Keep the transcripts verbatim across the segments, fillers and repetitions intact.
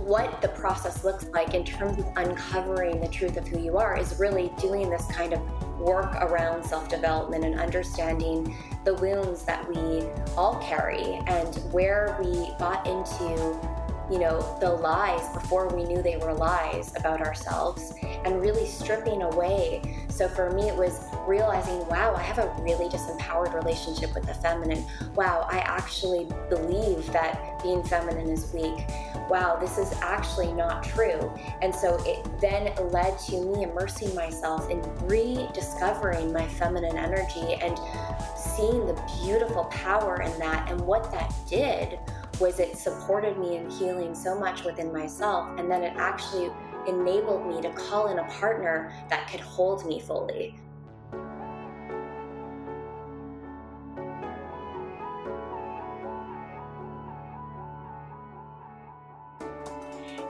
What the process looks like in terms of uncovering the truth of who you are is really doing this kind of work around self-development and understanding the wounds that we all carry and where we bought into, you know, the lies before we knew they were lies about ourselves and really stripping away. So for me, it was realizing, wow, I have a really disempowered relationship with the feminine. Wow, I actually believe that being feminine is weak. Wow, this is actually not true. And so it then led to me immersing myself in rediscovering my feminine energy and seeing the beautiful power in that. And what that did was it supported me in healing so much within myself, and then it actually enabled me to call in a partner that could hold me fully.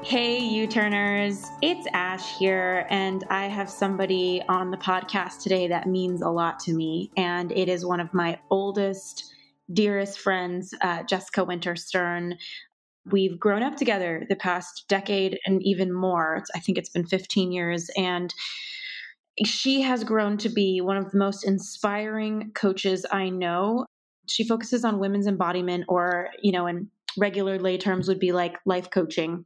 Hey, U-Turners, it's Ash here, and I have somebody on the podcast today that means a lot to me, and it is one of my oldest, dearest friends, uh, Jessica Winterstern. We've grown up together the past decade and even more. It's, I think it's been fifteen years. And she has grown to be one of the most inspiring coaches I know. She focuses on women's embodiment, or, you know, in regular lay terms would be like life coaching.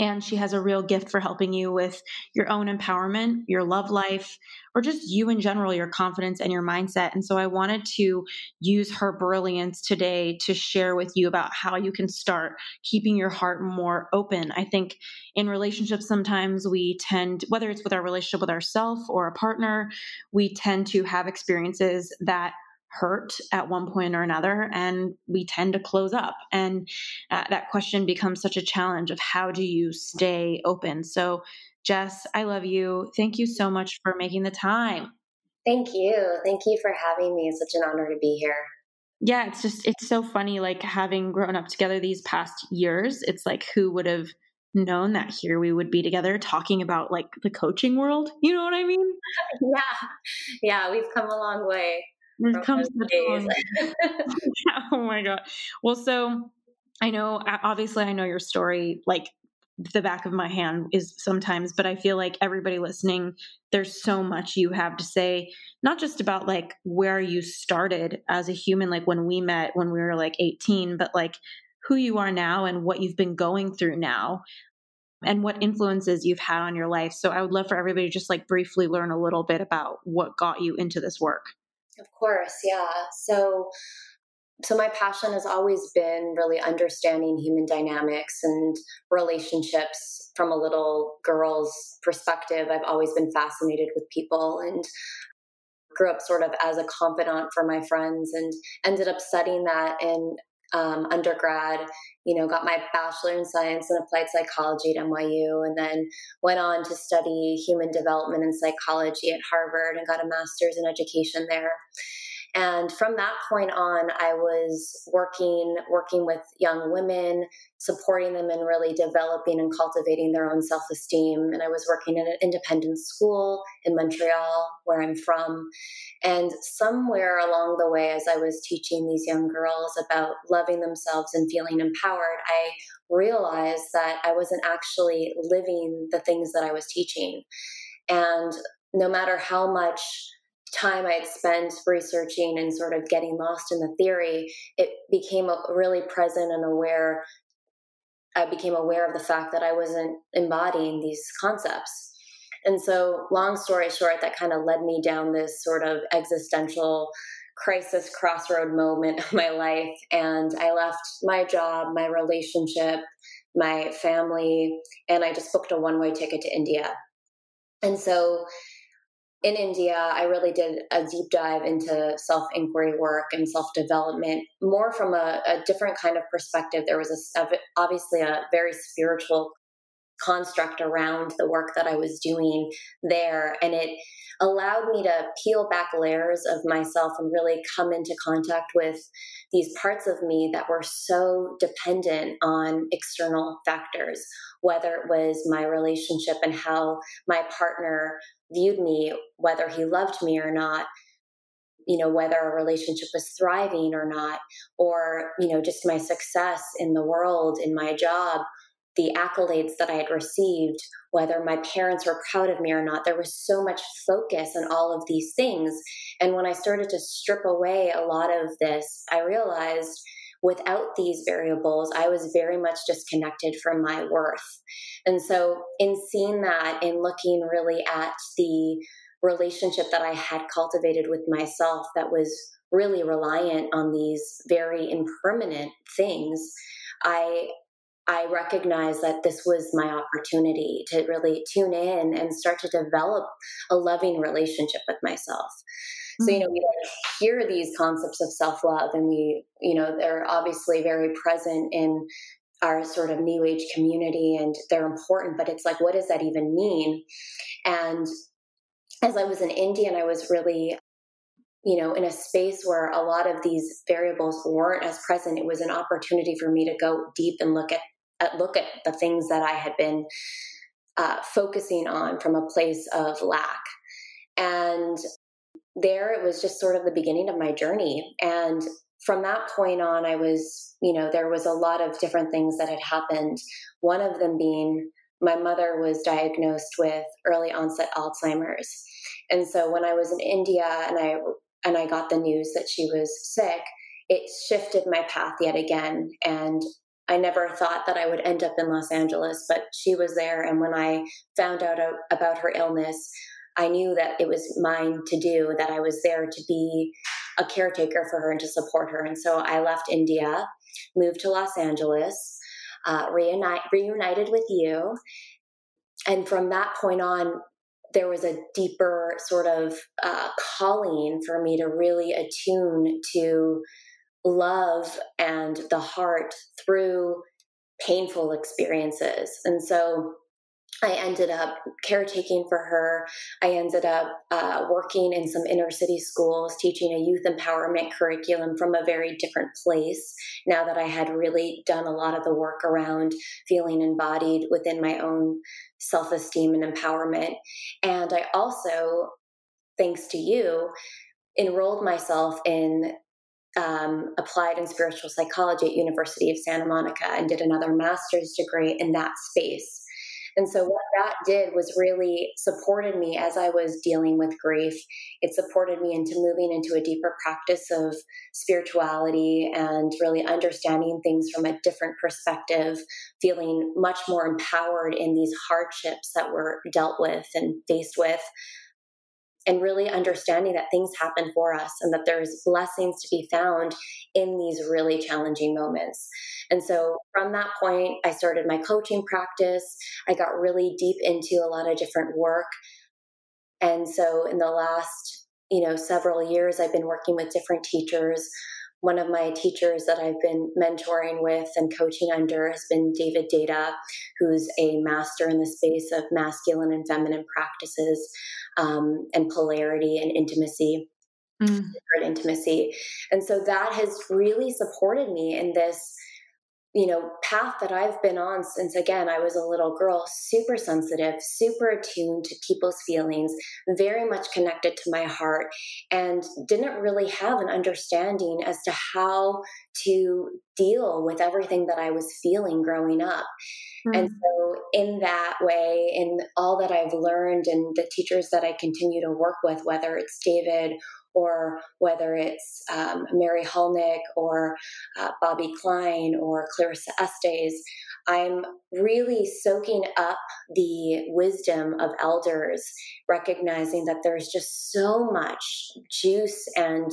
And she has a real gift for helping you with your own empowerment, your love life, or just you in general, your confidence and your mindset. And so I wanted to use her brilliance today to share with you about how you can start keeping your heart more open. I think in relationships, sometimes we tend, whether it's with our relationship with ourselves or a partner, we tend to have experiences that hurt at one point or another, and we tend to close up. And uh, that question becomes such a challenge of how do you stay open? So Jess, I love you. Thank you so much for making the time. Thank you. Thank you for having me. It's such an honor to be here. Yeah, it's just, it's so funny, like having grown up together these past years, it's like, who would have known that here we would be together talking about like the coaching world? You know what I mean? Yeah. Yeah. We've come a long way. We've come such a long way. Oh my God. Well, so I know, obviously I know your story, like the back of my hand is sometimes, but I feel like everybody listening, there's so much you have to say, not just about like where you started as a human, like when we met, when we were like eighteen, but like who you are now and what you've been going through now and what influences you've had on your life. So I would love for everybody to just like briefly learn a little bit about what got you into this work. Of course. Yeah. So, so my passion has always been really understanding human dynamics and relationships from a little girl's perspective. I've always been fascinated with people and grew up sort of as a confidant for my friends and ended up studying that in um, undergrad, you know, got my bachelor in science and applied psychology at N Y U, and then went on to study human development and psychology at Harvard and got a master's in education there. And from that point on, I was working, working with young women, supporting them in really developing and cultivating their own self-esteem. And I was working at an independent school in Montreal, where I'm from. And somewhere along the way, as I was teaching these young girls about loving themselves and feeling empowered, I realized that I wasn't actually living the things that I was teaching. And no matter how much time I had spent researching and sort of getting lost in the theory, it became a really present and aware. I became aware of the fact that I wasn't embodying these concepts. And so long story short, that kind of led me down this sort of existential crisis crossroad moment of my life. And I left my job, my relationship, my family, and I just booked a one-way ticket to India. And so in India, I really did a deep dive into self-inquiry work and self-development, more from a, a different kind of perspective. There was a, obviously a very spiritual construct around the work that I was doing there. And it allowed me to peel back layers of myself and really come into contact with these parts of me that were so dependent on external factors, whether it was my relationship and how my partner viewed me, whether he loved me or not, you know, whether a relationship was thriving or not, or, you know, just my success in the world, in my job, the accolades that I had received, whether my parents were proud of me or not. There was so much focus on all of these things. And when I started to strip away a lot of this, I realized without these variables, I was very much disconnected from my worth. And so in seeing that, in looking really at the relationship that I had cultivated with myself that was really reliant on these very impermanent things, I I recognized that this was my opportunity to really tune in and start to develop a loving relationship with myself. Mm-hmm. So, you know, we hear these concepts of self-love, and we, you know, they're obviously very present in our sort of new age community, and they're important, but it's like, what does that even mean? And as I was in India, and I was really, you know, in a space where a lot of these variables weren't as present, it was an opportunity for me to go deep and look at look at the things that I had been uh, focusing on from a place of lack. And there, it was just sort of the beginning of my journey. And from that point on, I was, you know, there was a lot of different things that had happened. One of them being my mother was diagnosed with early onset Alzheimer's. And so when I was in India and I, and I got the news that she was sick, it shifted my path yet again. And I never thought that I would end up in Los Angeles, but she was there. And when I found out about her illness, I knew that it was mine to do, that I was there to be a caretaker for her and to support her. And so I left India, moved to Los Angeles, uh, reuni- reunited with you. And from that point on, there was a deeper sort of uh, calling for me to really attune to love and the heart through painful experiences. And so I ended up caretaking for her. I ended up uh, working in some inner city schools, teaching a youth empowerment curriculum from a very different place, now that I had really done a lot of the work around feeling embodied within my own self-esteem and empowerment. And I also, thanks to you, enrolled myself in Um, applied and spiritual psychology at University of Santa Monica and did another master's degree in that space. And so what that did was really supported me as I was dealing with grief. It supported me into moving into a deeper practice of spirituality and really understanding things from a different perspective, feeling much more empowered in these hardships that we're dealt with and faced with. And really understanding that things happen for us and that there's blessings to be found in these really challenging moments. And so from that point, I started my coaching practice. I got really deep into a lot of different work. And so in the last, you know, several years, I've been working with different teachers. One of my teachers that I've been mentoring with and coaching under has been David Deida, who's a master in the space of masculine and feminine practices, um, and polarity and intimacy, mm. intimacy. And so that has really supported me in this, you know, path that I've been on since, again, I was a little girl, super sensitive, super attuned to people's feelings, very much connected to my heart, and didn't really have an understanding as to how to deal with everything that I was feeling growing up. Mm-hmm. And so in that way, in all that I've learned and the teachers that I continue to work with, whether it's David or whether it's um, Mary Hulnick or uh, Bobby Klein or Clarissa Estes, I'm really soaking up the wisdom of elders, recognizing that there's just so much juice and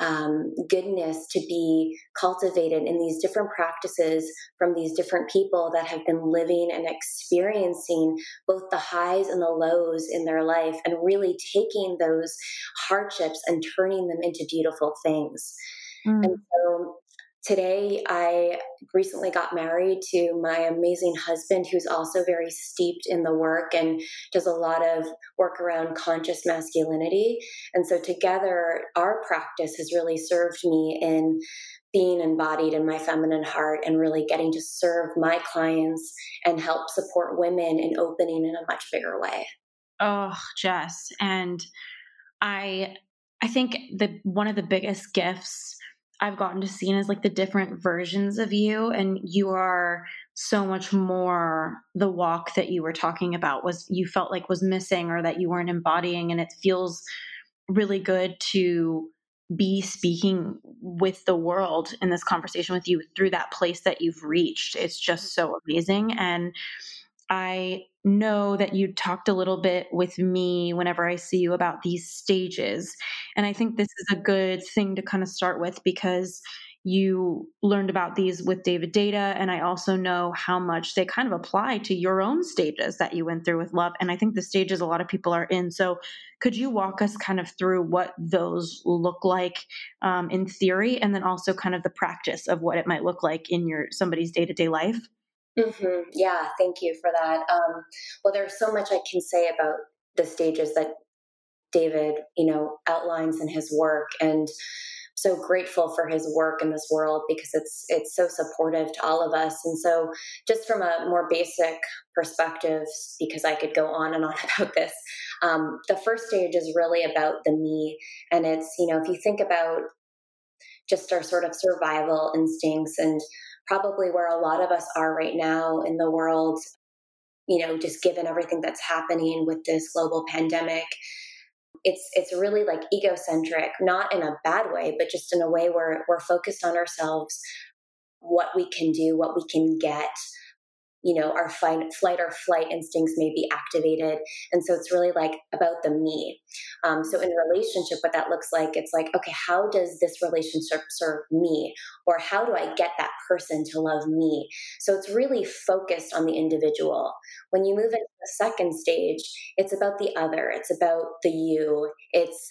um, goodness to be cultivated in these different practices from these different people that have been living and experiencing both the highs and the lows in their life, and really taking those hardships and turning them into beautiful things. Mm. And so today, I recently got married to my amazing husband, who's also very steeped in the work and does a lot of work around conscious masculinity. And so together, our practice has really served me in being embodied in my feminine heart and really getting to serve my clients and help support women in opening in a much bigger way. Oh, Jess. And I, I think the one of the biggest gifts I've gotten to see as like the different versions of you, and you are so much more the walk that you were talking about was you felt like was missing or that you weren't embodying. And it feels really good to be speaking with the world in this conversation with you through that place that you've reached. It's just so amazing. And I know that you talked a little bit with me whenever I see you about these stages. And I think this is a good thing to kind of start with, because you learned about these with David Deida. And I also know how much they kind of apply to your own stages that you went through with love. And I think the stages a lot of people are in. So could you walk us kind of through what those look like um, in theory, and then also kind of the practice of what it might look like in your somebody's day-to-day life? Mm-hmm. Yeah, thank you for that. Um, well, there's so much I can say about the stages that David, you know, outlines in his work, and so grateful for his work in this world, because it's it's so supportive to all of us. And so, just from a more basic perspective, because I could go on and on about this, um, the first stage is really about the me, and it's, you know, if you think about just our sort of survival instincts and probably where a lot of us are right now in the world, you know, just given everything that's happening with this global pandemic, it's it's really like egocentric, not in a bad way, but just in a way where we're focused on ourselves, what we can do, what we can get. You know, our fight, flight or flight instincts may be activated. And so it's really like about the me. Um, so in relationship, what that looks like, it's like, okay, how does this relationship serve me? Or how do I get that person to love me? So it's really focused on the individual. When you move into the second stage, it's about the other. It's about the you. It's,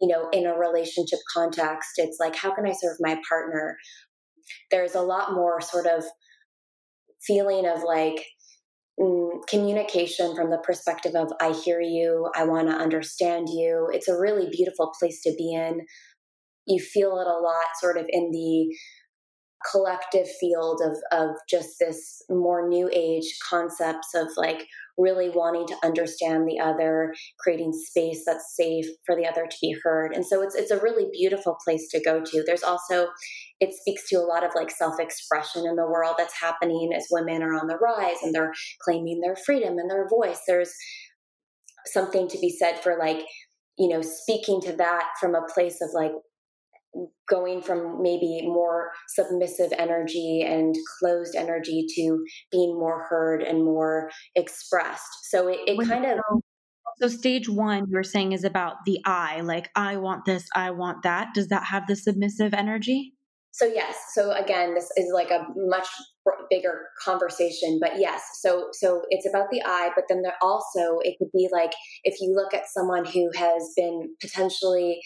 you know, in a relationship context, it's like, how can I serve my partner? There's a lot more sort of feeling of like mm, communication from the perspective of, I hear you, I want to understand you. It's a really beautiful place to be in. You feel it a lot sort of in the collective field of, of just this more new age concepts of like really wanting to understand the other, creating space that's safe for the other to be heard. And so it's, it's a really beautiful place to go to. There's also, it speaks to a lot of like self-expression in the world that's happening as women are on the rise and they're claiming their freedom and their voice. There's something to be said for like, you know, speaking to that from a place of like, going from maybe more submissive energy and closed energy to being more heard and more expressed. So it, it kind of... So stage one, you were saying, is about the I, like, I want this, I want that. Does that have the submissive energy? So yes. So again, this is like a much bigger conversation, but yes. So, so it's about the I, but then there also, it could be like, if you look at someone who has been potentially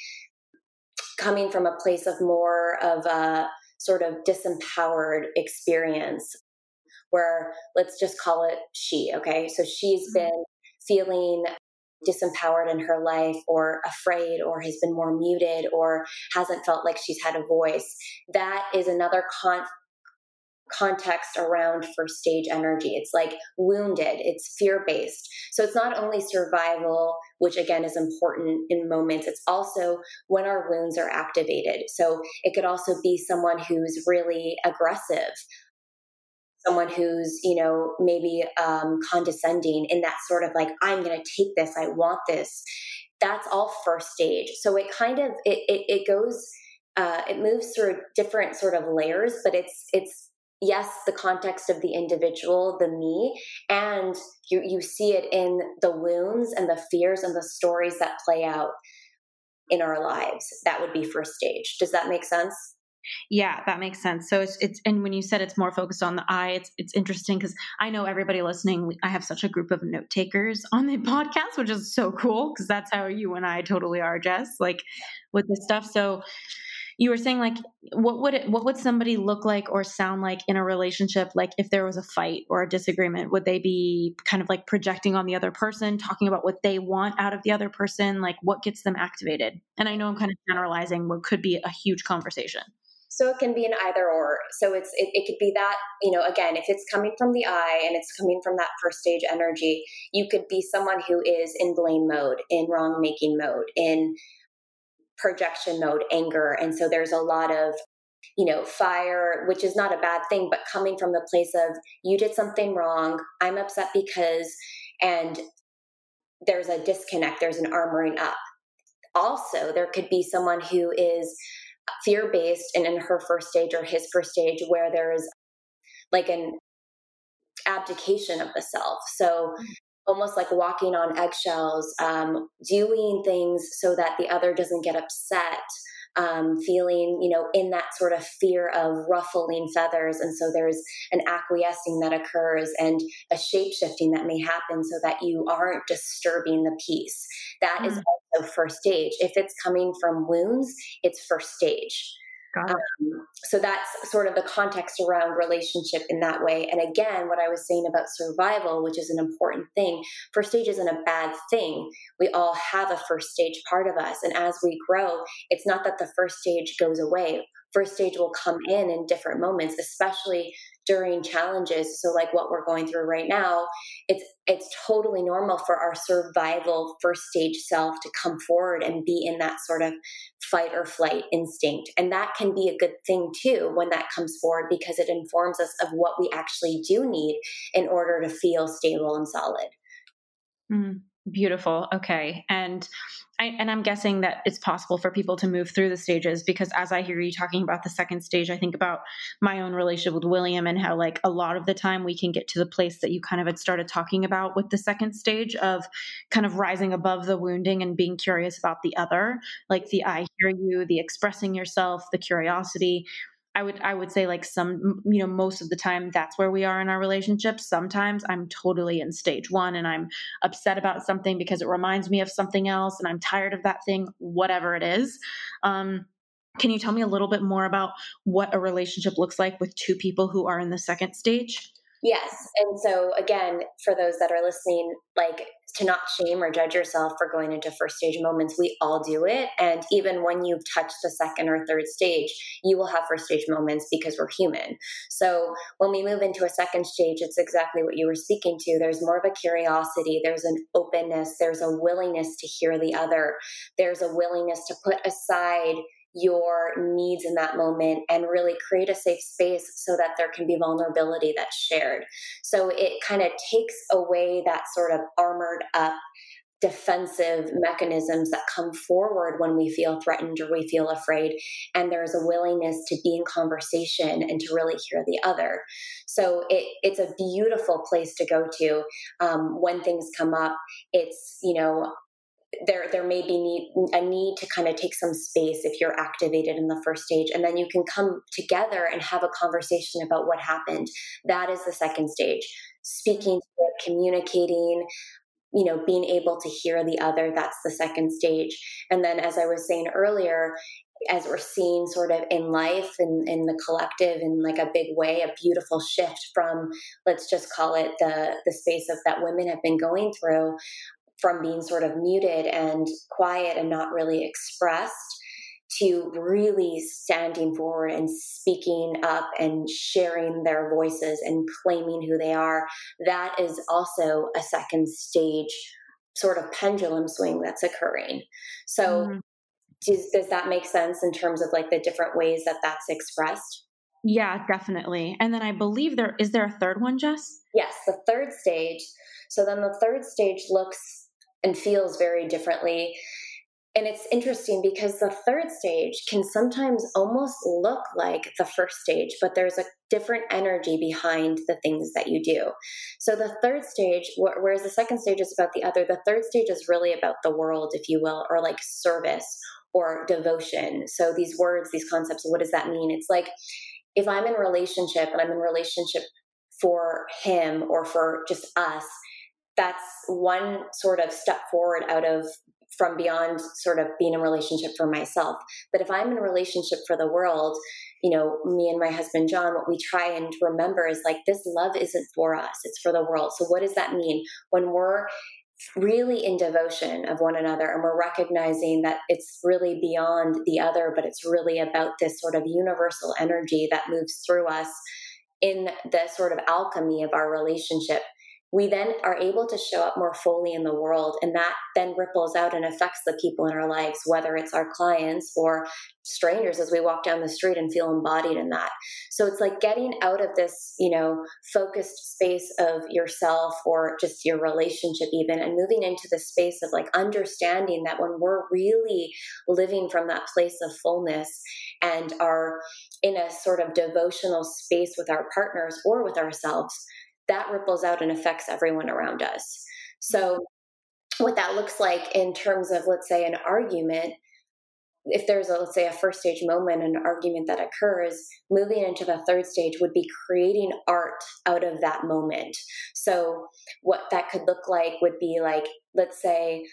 coming from a place of more of a sort of disempowered experience where, let's just call it she, okay? So she's been feeling disempowered in her life or afraid or has been more muted or hasn't felt like she's had a voice. That is another con- context around first stage energy. It's like wounded, it's fear-based. So it's not only survival, which again is important in moments, it's also when our wounds are activated. So it could also be someone who's really aggressive, someone who's, you know, maybe um, condescending in that sort of like, I'm going to take this, I want this. That's all first stage. So it kind of, it it, it goes, uh, it moves through different sort of layers, but it's, it's, yes, the context of the individual, the me, and you, you see it in the wounds and the fears and the stories that play out in our lives. That would be first stage. Does that make sense? Yeah, that makes sense. So it's, it's, and when you said it's more focused on the I, it's, it's interesting because I know everybody listening, I have such a group of note takers on the podcast, which is so cool because that's how you and I totally are, Jess, like with this stuff. So you were saying like, what would it, what would somebody look like or sound like in a relationship? Like if there was a fight or a disagreement, would they be kind of like projecting on the other person, talking about what they want out of the other person? Like what gets them activated? And I know I'm kind of generalizing what could be a huge conversation. So it can be an either or. So it's it, it could be that, you know, again, if it's coming from the I and it's coming from that first stage energy, you could be someone who is in blame mode, in wrong making mode, in projection mode, anger. And so there's a lot of, you know, fire, which is not a bad thing, but coming from the place of you did something wrong, I'm upset because, and there's a disconnect, there's an armoring up. Also, there could be someone who is fear-based and in her first stage or his first stage where there is like an abdication of the self. So almost like walking on eggshells, um, doing things so that the other doesn't get upset, um, feeling, you know, in that sort of fear of ruffling feathers. And so there's an acquiescing that occurs and a shape-shifting that may happen so that you aren't disturbing the peace. That mm-hmm. is also first stage. If it's coming from wounds, it's first stage. Got it. Um, so that's sort of the context around relationship in that way. And again, what I was saying about survival, which is an important thing, first stage isn't a bad thing. We all have a first stage part of us. And as we grow, it's not that the first stage goes away. First stage will come in in different moments, especially during challenges. So like what we're going through right now, it's it's totally normal for our survival first stage self to come forward and be in that sort of fight or flight instinct. And that can be a good thing too when that comes forward because it informs us of what we actually do need in order to feel stable and solid. Mm, beautiful. Okay. And I, and I'm guessing that it's possible for people to move through the stages because as I hear you talking about the second stage, I think about my own relationship with William and how like a lot of the time we can get to the place that you kind of had started talking about with the second stage of kind of rising above the wounding and being curious about the other, like the I hear you, the expressing yourself, the curiosity. I would, I would say like some, you know, most of the time that's where we are in our relationships. Sometimes I'm totally in stage one and I'm upset about something because it reminds me of something else and I'm tired of that thing, whatever it is. Um, can you tell me a little bit more about what a relationship looks like with two people who are in the second stage? Yes. And so again, for those that are listening, like to not shame or judge yourself for going into first stage moments, we all do it. And even when you've touched the second or third stage, you will have first stage moments because we're human. So when we move into a second stage, it's exactly what you were speaking to. There's more of a curiosity. There's an openness. There's a willingness to hear the other. There's a willingness to put aside your needs in that moment and really create a safe space so that there can be vulnerability that's shared. So it kind of takes away that sort of armored up defensive mechanisms that come forward when we feel threatened or we feel afraid. And there's a willingness to be in conversation and to really hear the other. So it, it's a beautiful place to go to. Um, when things come up, it's, you know, There, there may be need, a need to kind of take some space if you're activated in the first stage, and then you can come together and have a conversation about what happened. That is the second stage. Speaking to it, communicating, you know, being able to hear the other, that's the second stage. And then, as I was saying earlier, as we're seeing sort of in life and in the collective in like a big way, a beautiful shift from, let's just call it the, the space of that women have been going through, from being sort of muted and quiet and not really expressed to really standing forward and speaking up and sharing their voices and claiming who they are. That is also a second stage sort of pendulum swing that's occurring. So mm-hmm. does, does that make sense in terms of like the different ways that that's expressed? Yeah, definitely. And then I believe there, is there a third one, Jess? Yes, the third stage. So then the third stage looks and feels very differently. And it's interesting because the third stage can sometimes almost look like the first stage, but there's a different energy behind the things that you do. So the third stage, whereas the second stage is about the other, the third stage is really about the world, if you will, or like service or devotion. So these words, these concepts, what does that mean? It's like, if I'm in relationship and I'm in relationship for him or for just us, that's one sort of step forward out of from beyond sort of being in a relationship for myself. But if I'm in a relationship for the world, you know, me and my husband, John, what we try and remember is like, this love isn't for us, it's for the world. So what does that mean when we're really in devotion of one another and we're recognizing that it's really beyond the other, but it's really about this sort of universal energy that moves through us in the sort of alchemy of our relationship? We then are able to show up more fully in the world, and that then ripples out and affects the people in our lives, whether it's our clients or strangers as we walk down the street and feel embodied in that. So it's like getting out of this, you know, focused space of yourself or just your relationship even, and moving into the space of like understanding that when we're really living from that place of fullness and are in a sort of devotional space with our partners or with ourselves, that ripples out and affects everyone around us. So what that looks like in terms of, let's say, an argument, if there's a, let's say, a first stage moment, an argument that occurs, moving into the third stage would be creating art out of that moment. So what that could look like would be like, let's say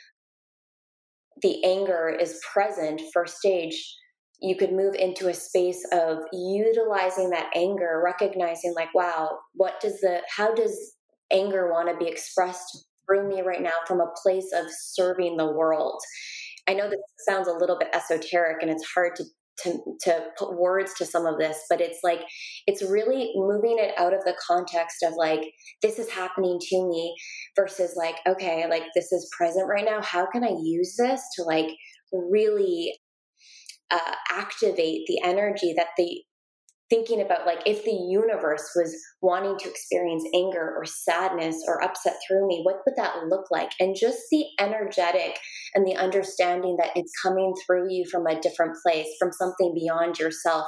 the anger is present, first stage, you could move into a space of utilizing that anger, recognizing like, wow, what does the, how does anger want to be expressed through me right now from a place of serving the world? I know this sounds a little bit esoteric and it's hard to, to, to put words to some of this, but it's like, it's really moving it out of the context of like, this is happening to me versus like, okay, like this is present right now. How can I use this to like really Uh, activate the energy that the thinking about, like if the universe was wanting to experience anger or sadness or upset through me, what would that look like? And just the energetic and the understanding that it's coming through you from a different place, from something beyond yourself,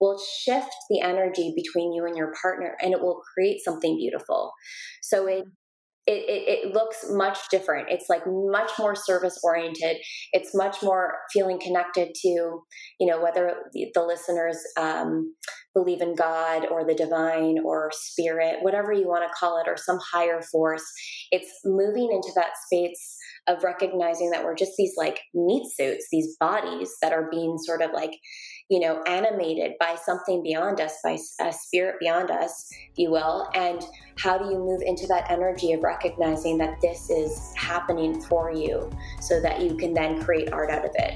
will shift the energy between you and your partner, and it will create something beautiful. So it It, it, it looks much different. It's like much more service oriented. It's much more feeling connected to, you know, whether the listeners um, believe in God or the divine or spirit, whatever you want to call it, or some higher force. It's moving into that space of recognizing that we're just these like meat suits, these bodies that are being sort of like, you know, animated by something beyond us, by a spirit beyond us, if you will. And how do you move into that energy of recognizing that this is happening for you so that you can then create art out of it?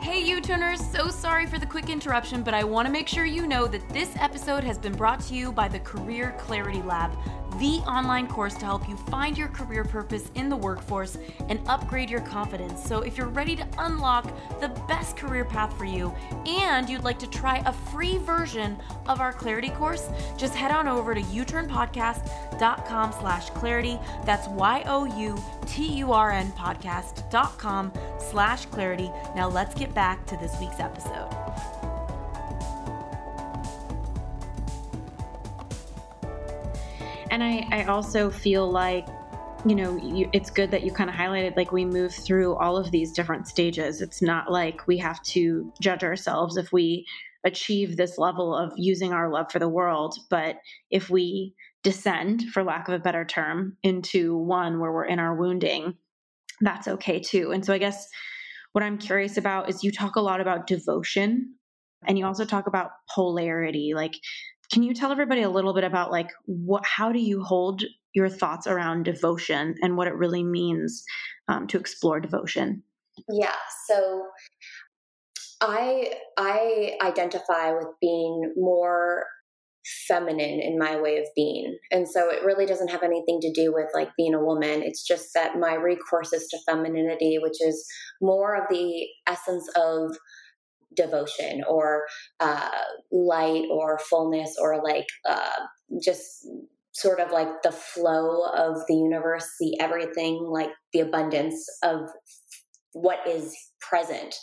Hey, U-Turners, so sorry for the quick interruption, but I want to make sure you know that this episode has been brought to you by the Career Clarity Lab, the online course to help you find your career purpose in the workforce and upgrade your confidence. So if you're ready to unlock the best career path for you and you'd like to try a free version of our Clarity course, just head on over to uturnpodcast.com slash clarity. That's Y O U T U R N podcast.com slash clarity. Now let's get back to this week's episode. And I, I also feel like, you know, you, it's good that you kind of highlighted, like we move through all of these different stages. It's not like we have to judge ourselves if we achieve this level of using our love for the world. But if we descend, for lack of a better term, into one where we're in our wounding, that's okay too. And so I guess what I'm curious about is you talk a lot about devotion, and you also talk about polarity. Like, can you tell everybody a little bit about like what, how do you hold your thoughts around devotion and what it really means um, to explore devotion? Yeah. So I, I identify with being more feminine in my way of being. And so it really doesn't have anything to do with like being a woman. It's just that my recourse is to femininity, which is more of the essence of devotion or uh, light or fullness or like uh, just sort of like the flow of the universe, the everything, like the abundance of what is present.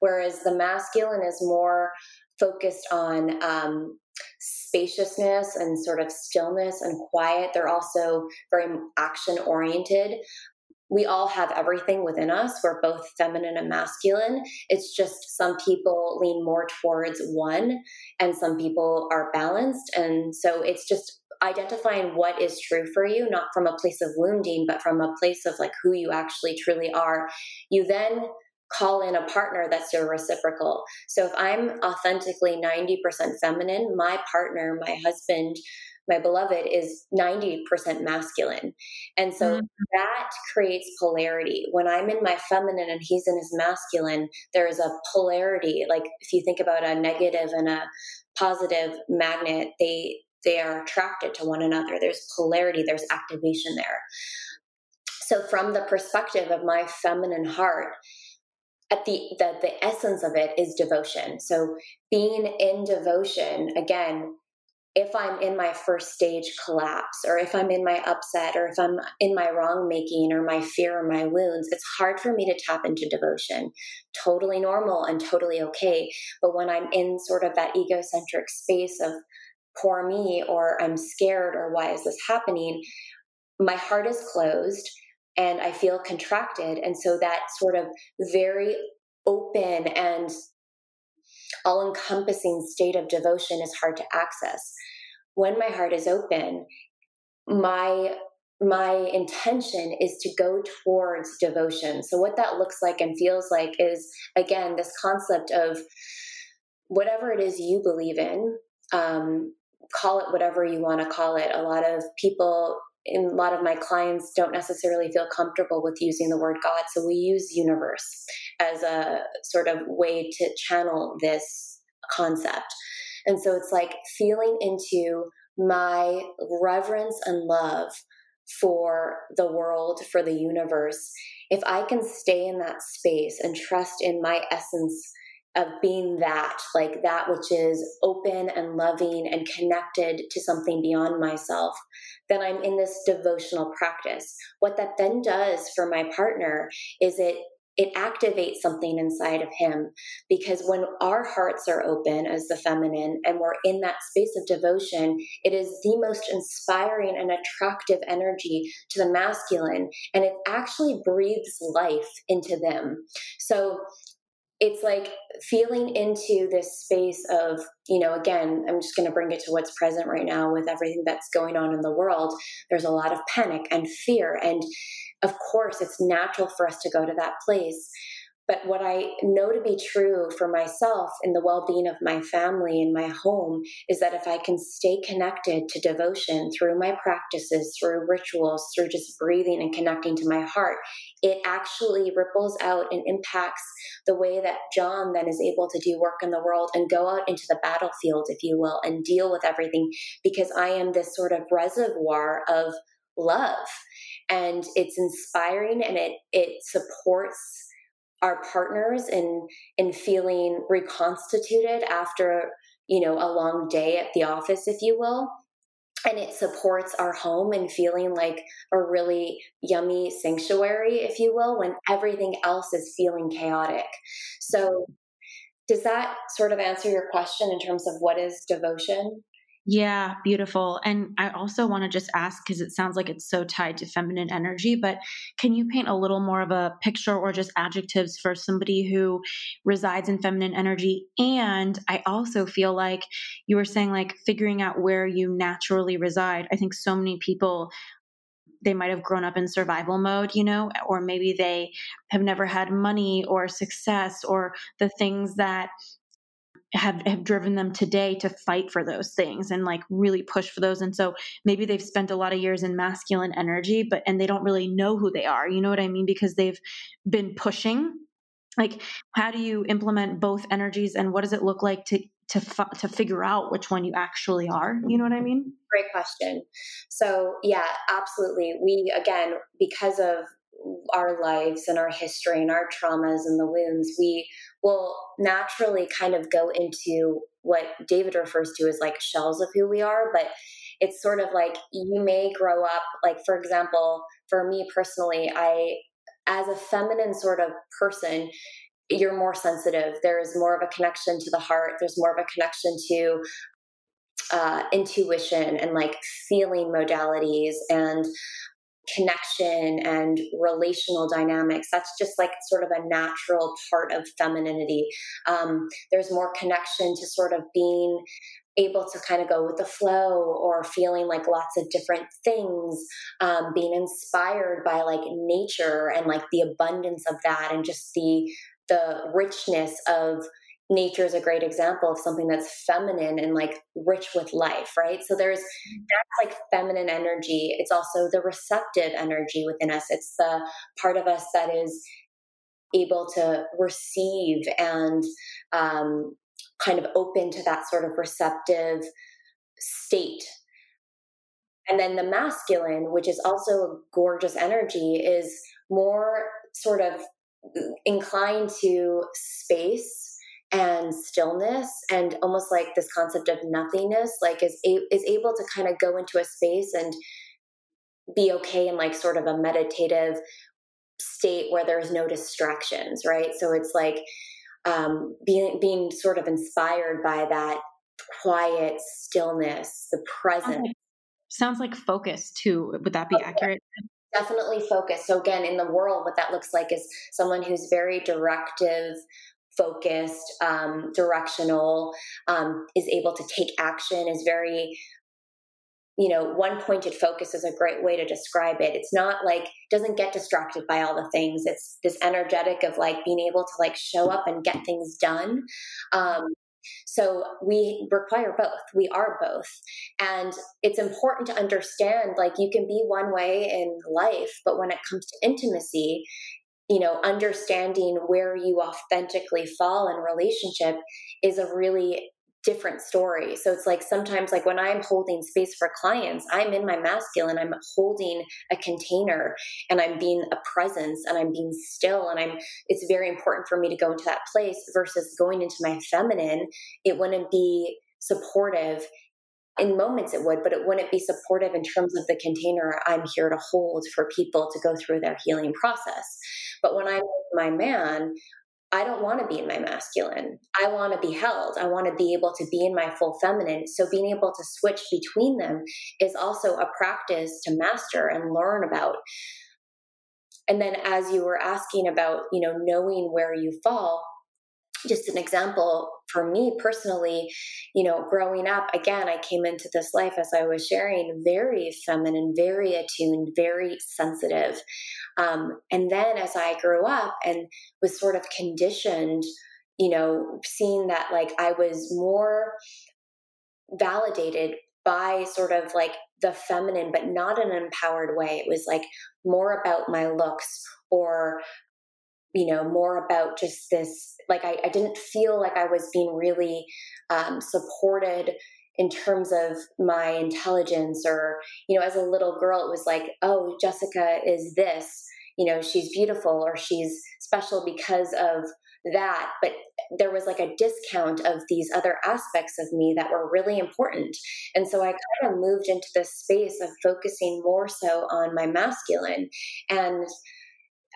Whereas the masculine is more focused on um, spaciousness and sort of stillness and quiet. They're also very action oriented. We all have everything within us. We're both feminine and masculine. It's just some people lean more towards one and some people are balanced. And so it's just identifying what is true for you, not from a place of wounding, but from a place of like who you actually truly are. You then call in a partner that's your reciprocal. So if I'm authentically ninety percent feminine, my partner, my husband, my beloved is ninety percent masculine. And so mm-hmm. that creates polarity. When I'm in my feminine and he's in his masculine, there is a polarity. Like if you think about a negative and a positive magnet, they They are attracted to one another. There's polarity, there's activation there. So from the perspective of my feminine heart, at the, the, the essence of it is devotion. So being in devotion, again, if I'm in my first stage collapse, or if I'm in my upset, or if I'm in my wrong making, or my fear, or my wounds, it's hard for me to tap into devotion. Totally normal and totally okay. But when I'm in sort of that egocentric space of poor me, or I'm scared, or why is this happening? My heart is closed and I feel contracted. And so that sort of very open and all encompassing state of devotion is hard to access. When my heart is open, my my intention is to go towards devotion. So what that looks like and feels like is, again, this concept of whatever it is you believe in, um, call it whatever you want to call it. A lot of people, and a lot of my clients don't necessarily feel comfortable with using the word God. So we use universe as a sort of way to channel this concept. And so it's like feeling into my reverence and love for the world, for the universe. If I can stay in that space and trust in my essence of being that, like that which is open and loving and connected to something beyond myself, then I'm in this devotional practice. What that then does for my partner is it it activates something inside of him, because when our hearts are open as the feminine and we're in that space of devotion, it is the most inspiring and attractive energy to the masculine, and it actually breathes life into them. So it's like feeling into this space of, you know, again, I'm just going to bring it to what's present right now with everything that's going on in the world. There's a lot of panic and fear. And of course, it's natural for us to go to that place. But what I know to be true for myself and the well-being of my family and my home is that if I can stay connected to devotion through my practices, through rituals, through just breathing and connecting to my heart, it actually ripples out and impacts the way that John then is able to do work in the world and go out into the battlefield, if you will, and deal with everything, because I am this sort of reservoir of love, and it's inspiring, and it, it supports our partners in, in feeling reconstituted after, you know, a long day at the office, if you will. And it supports our home and feeling like a really yummy sanctuary, if you will, when everything else is feeling chaotic. So does that sort of answer your question in terms of what is devotion? Yeah, beautiful. And I also want to just ask, because it sounds like it's so tied to feminine energy, but can you paint a little more of a picture or just adjectives for somebody who resides in feminine energy? And I also feel like you were saying, like, figuring out where you naturally reside. I think so many people, they might have grown up in survival mode, you know, or maybe they have never had money or success or the things that have, have driven them today to fight for those things and like really push for those. And so maybe they've spent a lot of years in masculine energy, but, and they don't really know who they are. You know what I mean? Because they've been pushing. Like, how do you implement both energies, and what does it look like to, to, fi- to figure out which one you actually are? You know what I mean? Great question. So yeah, absolutely. We, again, because of our lives and our history and our traumas and the wounds, we will naturally kind of go into what David refers to as like shells of who we are. But it's sort of like you may grow up, like, for example, for me personally, I, as a feminine sort of person, you're more sensitive. There is more of a connection to the heart. There's more of a connection to uh, intuition and like feeling modalities and connection and relational dynamics. That's just like sort of a natural part of femininity. Um, there's more connection to sort of being able to kind of go with the flow or feeling like lots of different things, um, being inspired by like nature and like the abundance of that and just the, the richness of nature is a great example of something that's feminine and like rich with life, right? So there's that's like feminine energy. It's also the receptive energy within us. It's the part of us that is able to receive and um, kind of open to that sort of receptive state. And then the masculine, which is also a gorgeous energy, is more sort of inclined to space and stillness and almost like this concept of nothingness, like is, a, is able to kind of go into a space and be okay in like sort of a meditative state where there's no distractions, right? So it's like um, being, being sort of inspired by that quiet stillness, the presence. Sounds like focus too. Would that be okay. accurate? Definitely focus. So again, in the world, what that looks like is someone who's very directive, focused, um, directional, um, is able to take action, is very, you know, one-pointed focus is a great way to describe it. It's not like, doesn't get distracted by all the things. It's this energetic of like being able to like show up and get things done. Um, so we require both. We are both. And it's important to understand, like you can be one way in life, but when it comes to intimacy, you know, understanding where you authentically fall in relationship is a really different story. So it's like sometimes like when I'm holding space for clients, I'm in my masculine, I'm holding a container and I'm being a presence and I'm being still. And I'm, it's very important for me to go into that place versus going into my feminine. It wouldn't be supportive. In moments it would, but it wouldn't be supportive in terms of the container I'm here to hold for people to go through their healing process. But when I'm with my man, I don't want to be in my masculine. I want to be held. I want to be able to be in my full feminine. So being able to switch between them is also a practice to master and learn about. And then as you were asking about, you know, knowing where you fall, just an example for me personally, you know, growing up, again, I came into this life, as I was sharing, very feminine, very attuned, very sensitive. Um, and then as I grew up and was sort of conditioned, you know, seeing that like I was more validated by sort of like the feminine, but not in an empowered way. It was like more about my looks or you know, more about just this, like, I, I didn't feel like I was being really um, supported in terms of my intelligence or, you know, as a little girl, it was like, oh, Jessica is this, you know, she's beautiful or she's special because of that. But there was like a discount of these other aspects of me that were really important. And so I kind of moved into this space of focusing more so on my masculine. And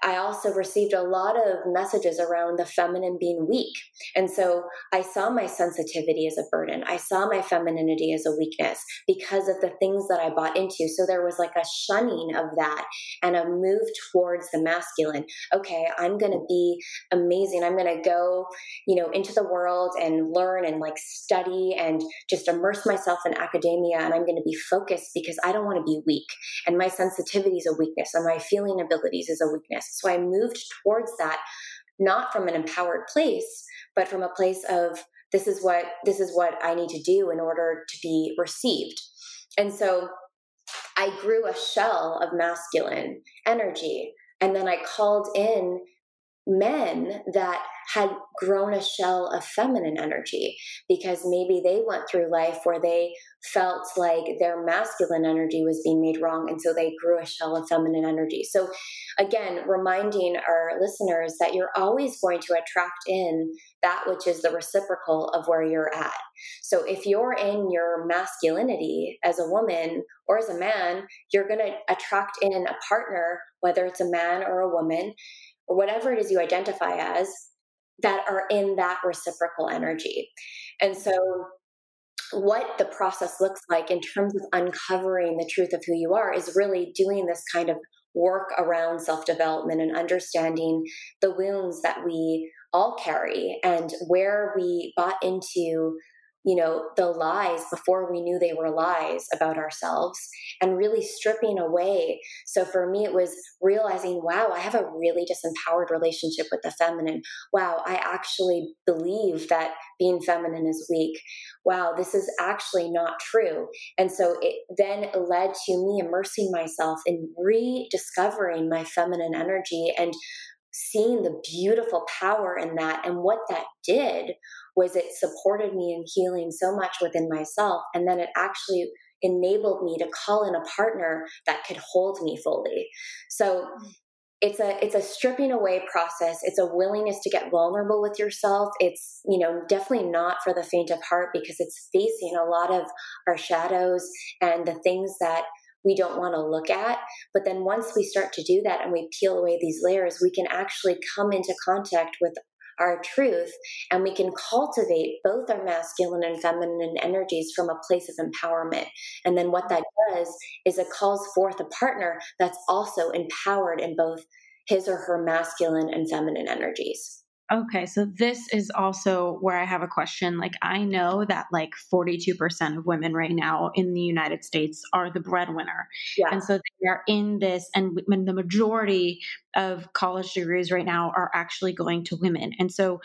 I also received a lot of messages around the feminine being weak. And so I saw my sensitivity as a burden. I saw my femininity as a weakness because of the things that I bought into. So there was like a shunning of that and a move towards the masculine. Okay, I'm going to be amazing. I'm going to go, you know, into the world and learn and like study and just immerse myself in academia. And I'm going to be focused because I don't want to be weak. And my sensitivity is a weakness and my feeling abilities is a weakness. So I moved towards that, not from an empowered place, but from a place of this is what this is what I need to do in order to be received. And so I grew a shell of masculine energy, and then I called in men that had grown a shell of feminine energy, because maybe they went through life where they felt like their masculine energy was being made wrong, and so they grew a shell of feminine energy. So again, reminding our listeners that you're always going to attract in that which is the reciprocal of where you're at. So if you're in your masculinity as a woman or as a man, you're going to attract in a partner, whether it's a man or a woman, or whatever it is you identify as, that are in that reciprocal energy. And so what the process looks like in terms of uncovering the truth of who you are is really doing this kind of work around self-development and understanding the wounds that we all carry and where we bought into, you know, the lies before we knew they were lies about ourselves, and really stripping away. So for me, it was realizing, wow, I have a really disempowered relationship with the feminine. Wow, I actually believe that being feminine is weak. Wow, this is actually not true. And so it then led to me immersing myself in rediscovering my feminine energy and seeing the beautiful power in that. And what that did was it supported me in healing so much within myself. And then it actually enabled me to call in a partner that could hold me fully. So it's a, it's a stripping away process. It's a willingness to get vulnerable with yourself. It's, you know, definitely not for the faint of heart, because it's facing a lot of our shadows and the things that we don't want to look at. But then once we start to do that and we peel away these layers, we can actually come into contact with our truth, and we can cultivate both our masculine and feminine energies from a place of empowerment. And then what that does is it calls forth a partner that's also empowered in both his or her masculine and feminine energies. Okay. So this is also where I have a question. Like, I know that like forty-two percent of women right now in the United States are the breadwinner. Yeah. And so they are in this, and when the majority of college degrees right now are actually going to women. And so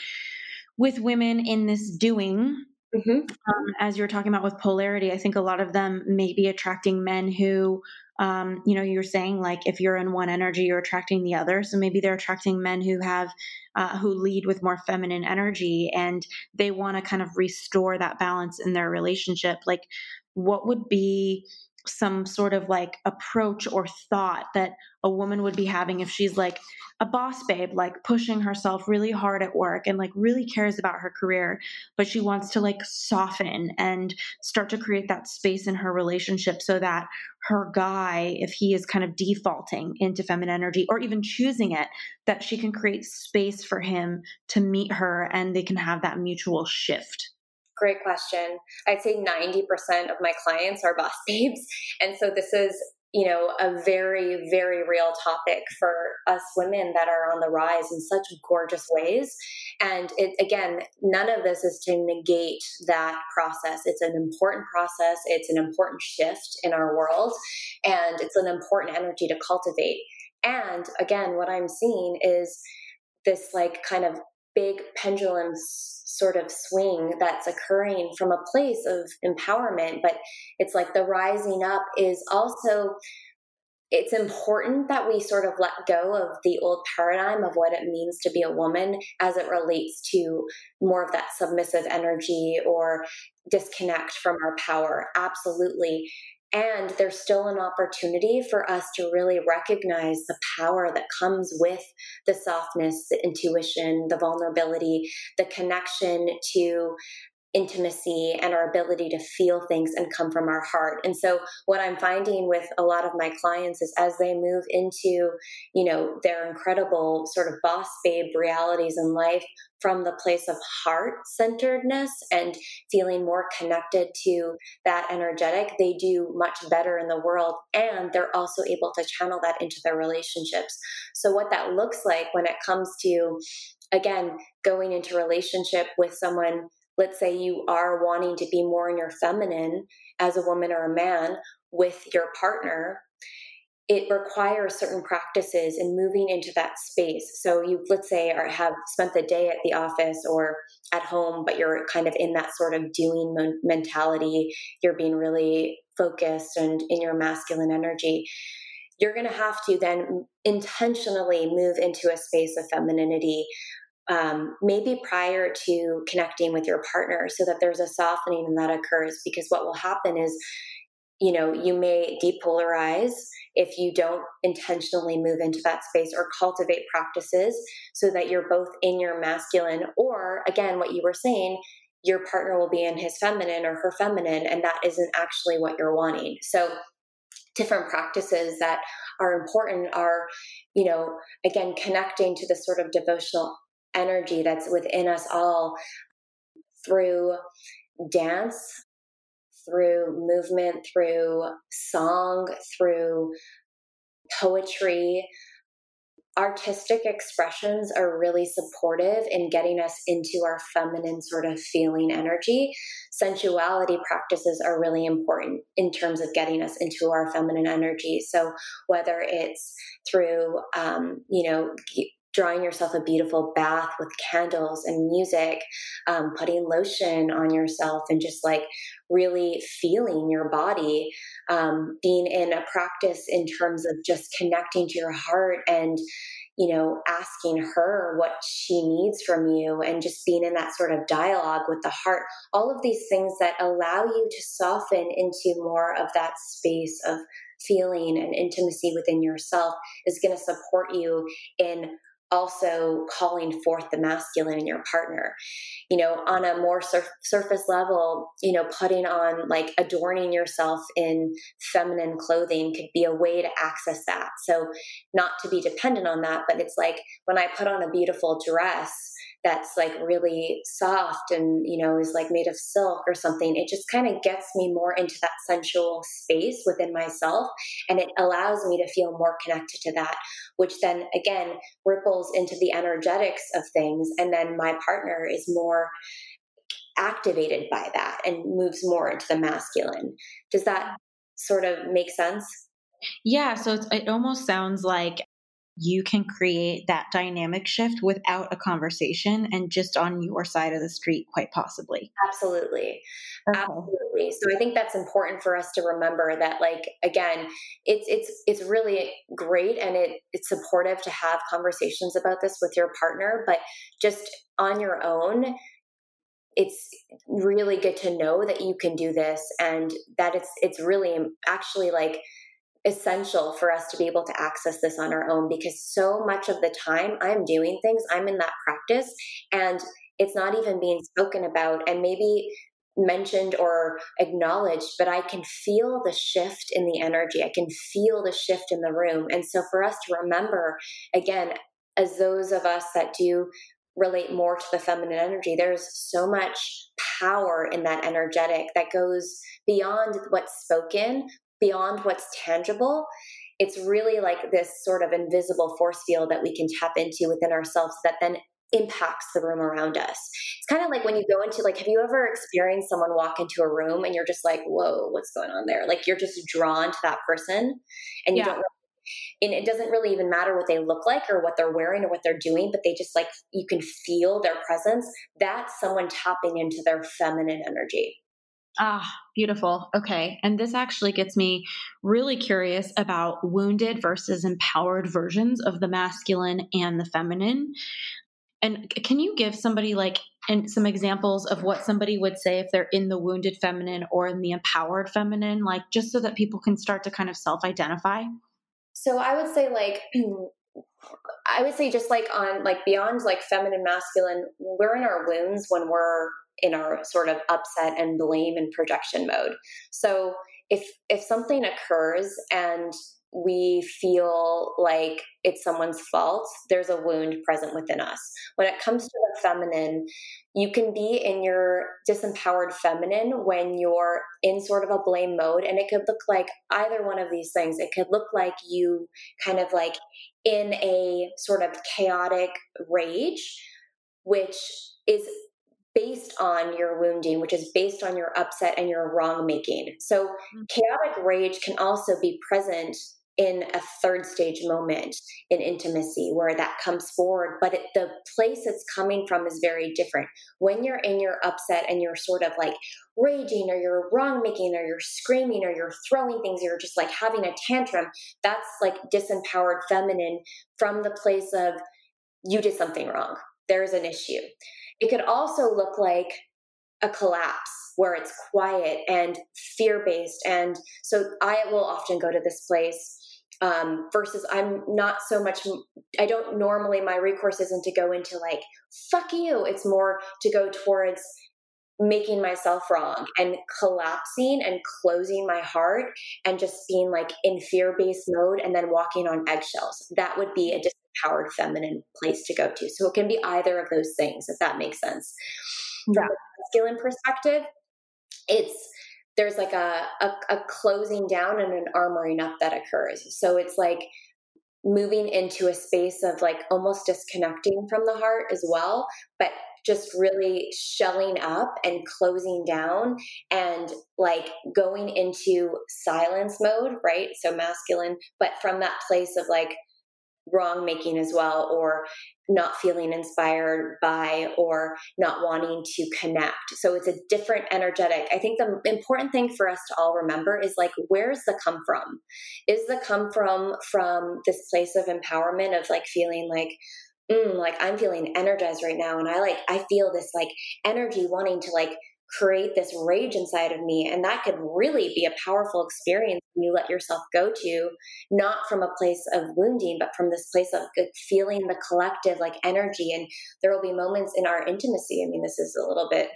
with women in this doing, mm-hmm. um, as you were talking about with polarity, I think a lot of them may be attracting men who, um, you know, you're saying like, if you're in one energy, you're attracting the other. So maybe they're attracting men who have Uh, who lead with more feminine energy, and they want to kind of restore that balance in their relationship. Like, what would be some sort of like approach or thought that a woman would be having if she's like a boss babe, like pushing herself really hard at work and like really cares about her career, but she wants to like soften and start to create that space in her relationship so that her guy, if he is kind of defaulting into feminine energy or even choosing it, that she can create space for him to meet her and they can have that mutual shift? Great question. I'd say ninety percent of my clients are boss babes. And so this is, you know, a very, very real topic for us women that are on the rise in such gorgeous ways. And it, again, none of this is to negate that process. It's an important process. It's an important shift in our world, and it's an important energy to cultivate. And again, what I'm seeing is this like kind of big pendulum sort of swing that's occurring from a place of empowerment, but it's like the rising up is also, it's important that we sort of let go of the old paradigm of what it means to be a woman as it relates to more of that submissive energy or disconnect from our power. Absolutely. And there's still an opportunity for us to really recognize the power that comes with the softness, the intuition, the vulnerability, the connection to intimacy, and our ability to feel things and come from our heart. And so what I'm finding with a lot of my clients is as they move into, you know, their incredible sort of boss babe realities in life from the place of heart centeredness and feeling more connected to that energetic, they do much better in the world. And they're also able to channel that into their relationships. So what that looks like when it comes to, again, going into relationship with someone, let's say you are wanting to be more in your feminine as a woman or a man with your partner, it requires certain practices in moving into that space. So you, let's say, or have spent the day at the office or at home, but you're kind of in that sort of doing mon- mentality. You're being really focused and in your masculine energy. you're going to have to then intentionally move into a space of femininity, um, maybe prior to connecting with your partner, so that there's a softening that occurs. Because what will happen is, you know, you may depolarize if you don't intentionally move into that space or cultivate practices so that you're both in your masculine, or again, what you were saying, your partner will be in his feminine or her feminine, and that isn't actually what you're wanting. So different practices that are important are, you know, again, connecting to the sort of devotional energy that's within us all through dance, through movement, through song, through poetry. Artistic expressions are really supportive in getting us into our feminine sort of feeling energy. Sensuality practices are really important in terms of getting us into our feminine energy. So whether it's through, um, you know, drawing yourself a beautiful bath with candles and music, um, putting lotion on yourself and just like really feeling your body, um, being in a practice in terms of just connecting to your heart and, you know, asking her what she needs from you and just being in that sort of dialogue with the heart, all of these things that allow you to soften into more of that space of feeling and intimacy within yourself is going to support you in also calling forth the masculine in your partner. You know, on a more sur- surface level, you know, putting on like adorning yourself in feminine clothing could be a way to access that. So not to be dependent on that, but it's like when I put on a beautiful dress that's like really soft and, you know, is like made of silk or something, it just kind of gets me more into that sensual space within myself. And it allows me to feel more connected to that, which then again ripples into the energetics of things. And then my partner is more activated by that and moves more into the masculine. Does that sort of make sense? Yeah. So it's, it almost sounds like you can create that dynamic shift without a conversation and just on your side of the street, quite possibly. Absolutely. Okay. Absolutely. So I think that's important for us to remember that, like, again, it's, it's, it's really great. And it, it's supportive to have conversations about this with your partner, but just on your own, it's really good to know that you can do this and that it's, it's really actually like essential for us to be able to access this on our own, because so much of the time I'm doing things, I'm in that practice and it's not even being spoken about and maybe mentioned or acknowledged, but I can feel the shift in the energy. I can feel the shift in the room. And so for us to remember, again, as those of us that do relate more to the feminine energy, there's so much power in that energetic that goes beyond what's spoken, beyond what's tangible. It's really like this sort of invisible force field that we can tap into within ourselves that then impacts the room around us. It's kind of like when you go into, like, have you ever experienced someone walk into a room and you're just like, whoa, what's going on there? Like you're just drawn to that person and you yeah. don't really, and it doesn't really even matter what they look like or what they're wearing or what they're doing, but they just like, you can feel their presence. That's someone tapping into their feminine energy. Ah, beautiful. Okay. And this actually gets me really curious about wounded versus empowered versions of the masculine and the feminine. And can you give somebody like and some examples of what somebody would say if they're in the wounded feminine or in the empowered feminine, like just so that people can start to kind of self-identify? So I would say like, I would say just like on like beyond like feminine, masculine, we're in our wounds when we're in our sort of upset and blame and projection mode. So if, if something occurs and we feel like it's someone's fault, there's a wound present within us. When it comes to the feminine, you can be in your disempowered feminine when you're in sort of a blame mode. And it could look like either one of these things. It could look like you kind of like in a sort of chaotic rage, which is based on your wounding, which is based on your upset and your wrong making. So chaotic rage can also be present in a third stage moment in intimacy where that comes forward, but it, the place it's coming from is very different. When you're in your upset and you're sort of like raging or you're wrong making or you're screaming or you're throwing things, you're just like having a tantrum, that's like disempowered feminine from the place of you did something wrong. There's an issue. It could also look like a collapse where it's quiet and fear-based. And so I will often go to this place um, versus I'm not so much, I don't normally, my recourse isn't to go into like, fuck you. It's more to go towards making myself wrong and collapsing and closing my heart and just being like in fear-based mode and then walking on eggshells. That would be a disempowered feminine place to go to. So it can be either of those things, if that makes sense. From a masculine perspective, it's there's like a, a a closing down and an armoring up that occurs. So it's like moving into a space of like almost disconnecting from the heart as well, but just really shelling up and closing down and like going into silence mode, right? So masculine, but from that place of like wrong making as well, or not feeling inspired by, or not wanting to connect. So it's a different energetic. I think the important thing for us to all remember is like, where's the come from? Is the come from from this place of empowerment of like feeling like, mm, like I'm feeling energized right now. And I like, I feel this like energy wanting to like create this rage inside of me. And that could really be a powerful experience when you let yourself go to, not from a place of wounding, but from this place of feeling the collective like energy. And there will be moments in our intimacy. I mean, this is a little bit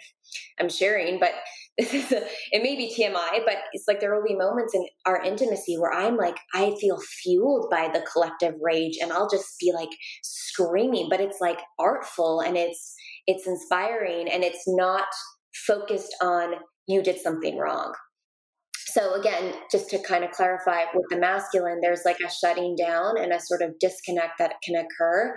I'm sharing, but this is a, it may be T M I, but it's like, there will be moments in our intimacy where I'm like, I feel fueled by the collective rage and I'll just be like screaming, but it's like artful and it's, it's inspiring and it's not focused on you did something wrong. So again, just to kind of clarify with the masculine, there's like a shutting down and a sort of disconnect that can occur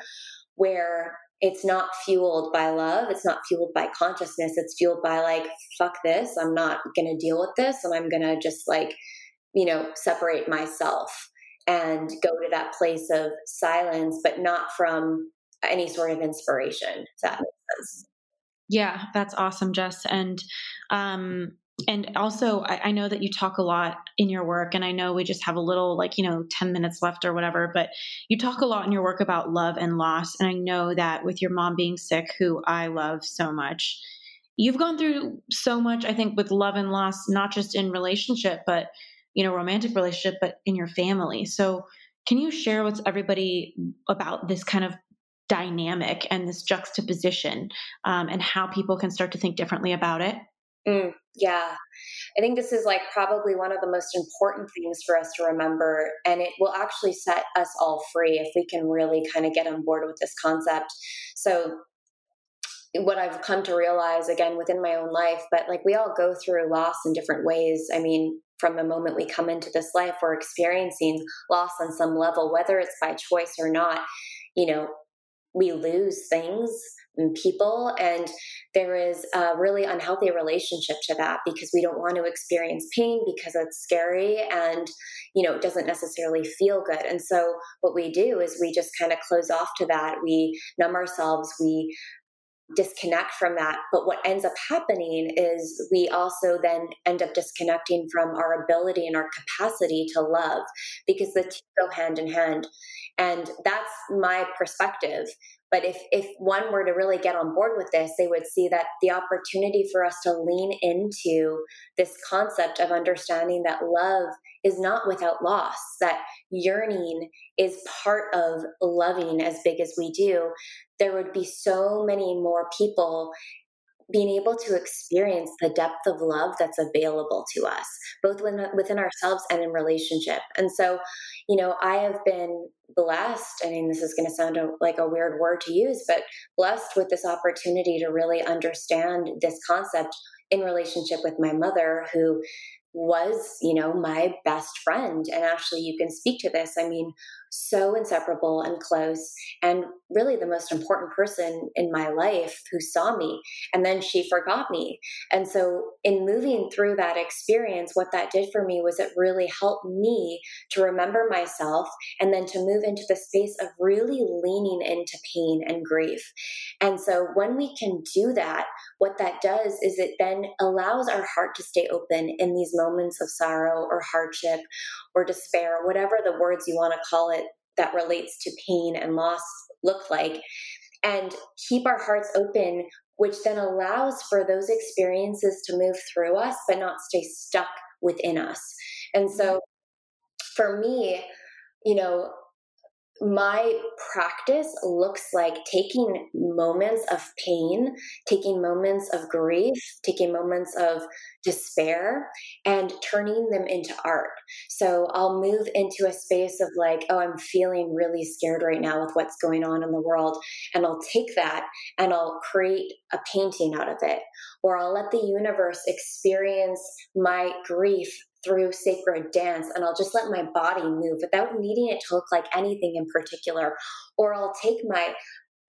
where it's not fueled by love. It's not fueled by consciousness. It's fueled by like, fuck this. I'm not going to deal with this. And I'm going to just like, you know, separate myself and go to that place of silence, but not from any sort of inspiration. If that makes sense. Yeah, that's awesome, Jess. And, um, and also I, I know that you talk a lot in your work, and I know we just have a little, like, you know, ten minutes left or whatever, but you talk a lot in your work about love and loss. And I know that with your mom being sick, who I love so much, you've gone through so much, I think, with love and loss, not just in relationship, but, you know, romantic relationship, but in your family. So can you share with everybody about this kind of dynamic and this juxtaposition, um, and how people can start to think differently about it? Mm, yeah. I think this is like probably one of the most important things for us to remember, and it will actually set us all free if we can really kind of get on board with this concept. So what I've come to realize again within my own life, but like we all go through loss in different ways. I mean, from the moment we come into this life, we're experiencing loss on some level, whether it's by choice or not, you know, we lose things and people, and there is a really unhealthy relationship to that because we don't want to experience pain because it's scary and, you know, it doesn't necessarily feel good. And so what we do is we just kind of close off to that. We numb ourselves. We disconnect from that. But what ends up happening is we also then end up disconnecting from our ability and our capacity to love, because the two go hand in hand. And that's my perspective. But if, if one were to really get on board with this, they would see that the opportunity for us to lean into this concept of understanding that love is not without loss, that yearning is part of loving as big as we do, there would be so many more people being able to experience the depth of love that's available to us, both within ourselves and in relationship. And so, you know, I have been blessed. I mean, this is going to sound a, like a weird word to use, but blessed with this opportunity to really understand this concept in relationship with my mother, who was, you know, my best friend. And Ashley, you can speak to this. I mean, so inseparable and close, and really the most important person in my life who saw me. And then she forgot me. And so in moving through that experience, what that did for me was it really helped me to remember myself, and then to move into the space of really leaning into pain and grief. And so when we can do that, what that does is it then allows our heart to stay open in these moments of sorrow or hardship or despair, whatever the words you want to call it that relates to pain and loss look like, and keep our hearts open, which then allows for those experiences to move through us, but not stay stuck within us. And so for me, you know, my practice looks like taking moments of pain, taking moments of grief, taking moments of despair, and turning them into art. So I'll move into a space of like, oh, I'm feeling really scared right now with what's going on in the world. And I'll take that and I'll create a painting out of it. Or I'll let the universe experience my grief through sacred dance, and I'll just let my body move without needing it to look like anything in particular. Or I'll take my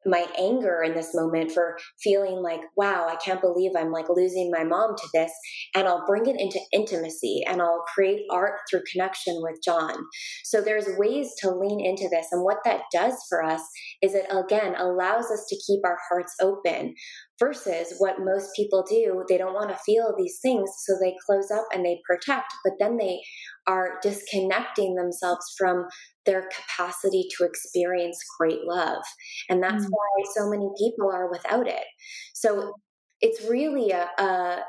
my anger in this moment for feeling like, wow, I can't believe I'm like losing my mom to this, and I'll bring it into intimacy, and I'll create art through connection with John. So there's ways to lean into this. And what that does for us is it again allows us to keep our hearts open, versus what most people do. They don't want to feel these things, so they close up and they protect, but then they are disconnecting themselves from their capacity to experience great love. And that's mm-hmm. why so many people are without it. So it's really a, a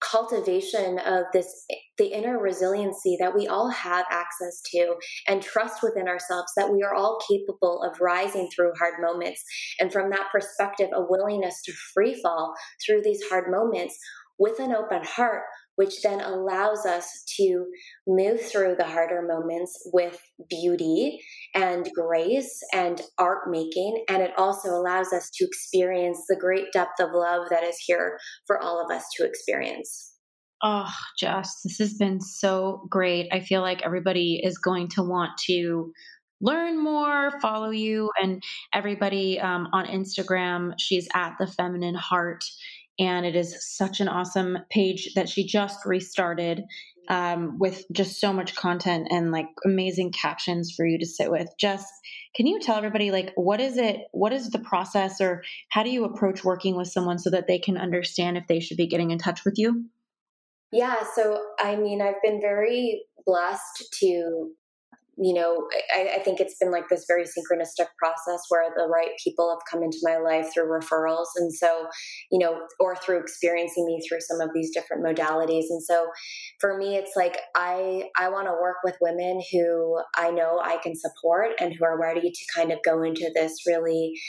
cultivation of this, the inner resiliency that we all have access to, and trust within ourselves that we are all capable of rising through hard moments. And from that perspective, a willingness to free fall through these hard moments with an open heart, which then allows us to move through the harder moments with beauty and grace and art making. And it also allows us to experience the great depth of love that is here for all of us to experience. Oh, Jess, this has been so great. I feel like everybody is going to want to learn more, follow you, and everybody um, on Instagram. She's at The Feminine Heart. And it is such an awesome page that she just restarted um, with just so much content and like amazing captions for you to sit with. Jess, can you tell everybody, like, what is it? What is the process, or how do you approach working with someone so that they can understand if they should be getting in touch with you? Yeah. So, I mean, I've been very blessed to, you know, I, I think it's been like this very synchronistic process where the right people have come into my life through referrals. And so, you know, or through experiencing me through some of these different modalities. And so for me, it's like, I, I want to work with women who I know I can support and who are ready to kind of go into this really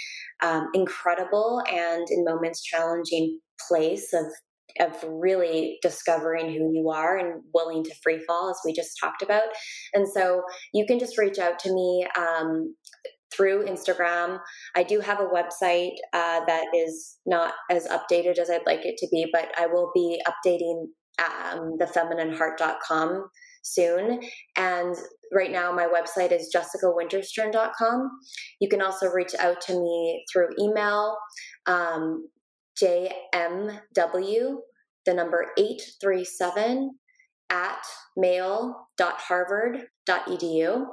um, incredible and in moments challenging place of of really discovering who you are and willing to free fall, as we just talked about. And so you can just reach out to me um, through Instagram. I do have a website uh, that is not as updated as I'd like it to be, but I will be updating um, the feminine heart dot com soon. And right now my website is jessica winterstern dot com. You can also reach out to me through email, um, J M W, the number eight three seven at mail dot harvard dot e d u.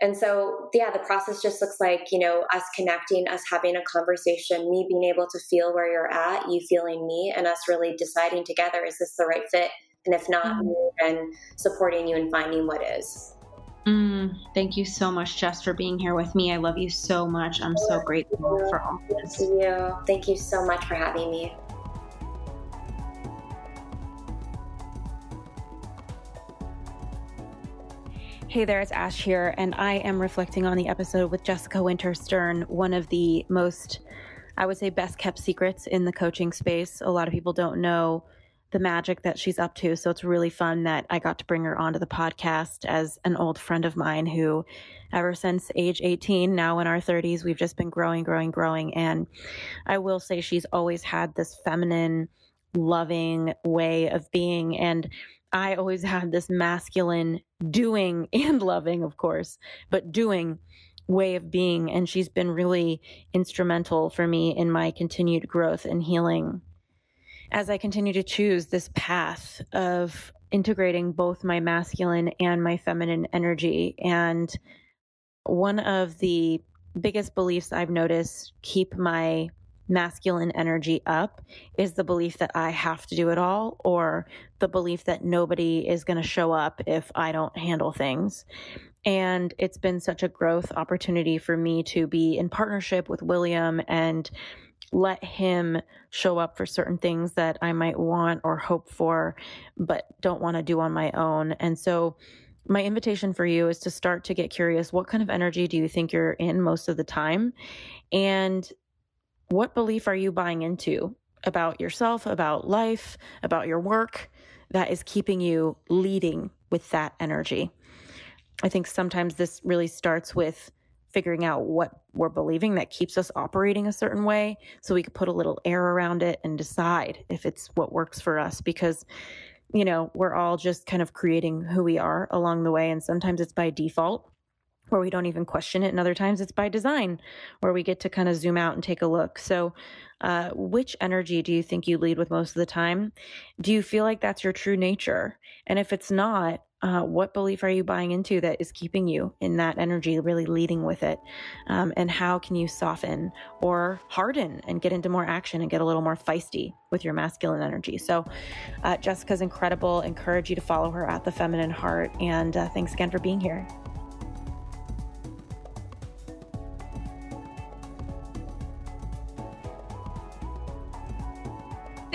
And so, yeah, the process just looks like, you know, us connecting, us having a conversation, me being able to feel where you're at, you feeling me, and us really deciding together, is this the right fit? And if not, mm. then supporting you and finding what is. Mm, thank you so much, Jess, for being here with me. I love you so much. I'm so grateful for all this. Thank you. Thank you so much for having me. Hey there, it's Ash here, and I am reflecting on the episode with Jessica Winterstern, one of the most, I would say, best kept secrets in the coaching space. A lot of people don't know the magic that she's up to. So it's really fun that I got to bring her onto the podcast as an old friend of mine who, ever since age eighteen, now in our thirties, we've just been growing, growing, growing. And I will say she's always had this feminine, loving way of being. And I always had this masculine doing and loving, of course, but doing way of being. And she's been really instrumental for me in my continued growth and healing as I continue to choose this path of integrating both my masculine and my feminine energy. And one of the biggest beliefs I've noticed keep my masculine energy up is the belief that I have to do it all, or the belief that nobody is going to show up if I don't handle things. And it's been such a growth opportunity for me to be in partnership with William and let him show up for certain things that I might want or hope for, but don't want to do on my own. And so my invitation for you is to start to get curious. What kind of energy do you think you're in most of the time? And what belief are you buying into about yourself, about life, about your work that is keeping you leading with that energy? I think sometimes this really starts with figuring out what we're believing that keeps us operating a certain way, so we could put a little air around it and decide if it's what works for us, because, you know, we're all just kind of creating who we are along the way. And sometimes it's by default, where we don't even question it. And other times it's by design, where we get to kind of zoom out and take a look. So uh, which energy do you think you lead with most of the time? Do you feel like that's your true nature? And if it's not, uh, what belief are you buying into that is keeping you in that energy, really leading with it? Um, and how can you soften or harden and get into more action and get a little more feisty with your masculine energy? So uh, Jessica's incredible. Encourage you to follow her at The Feminine Heart. And uh, thanks again for being here.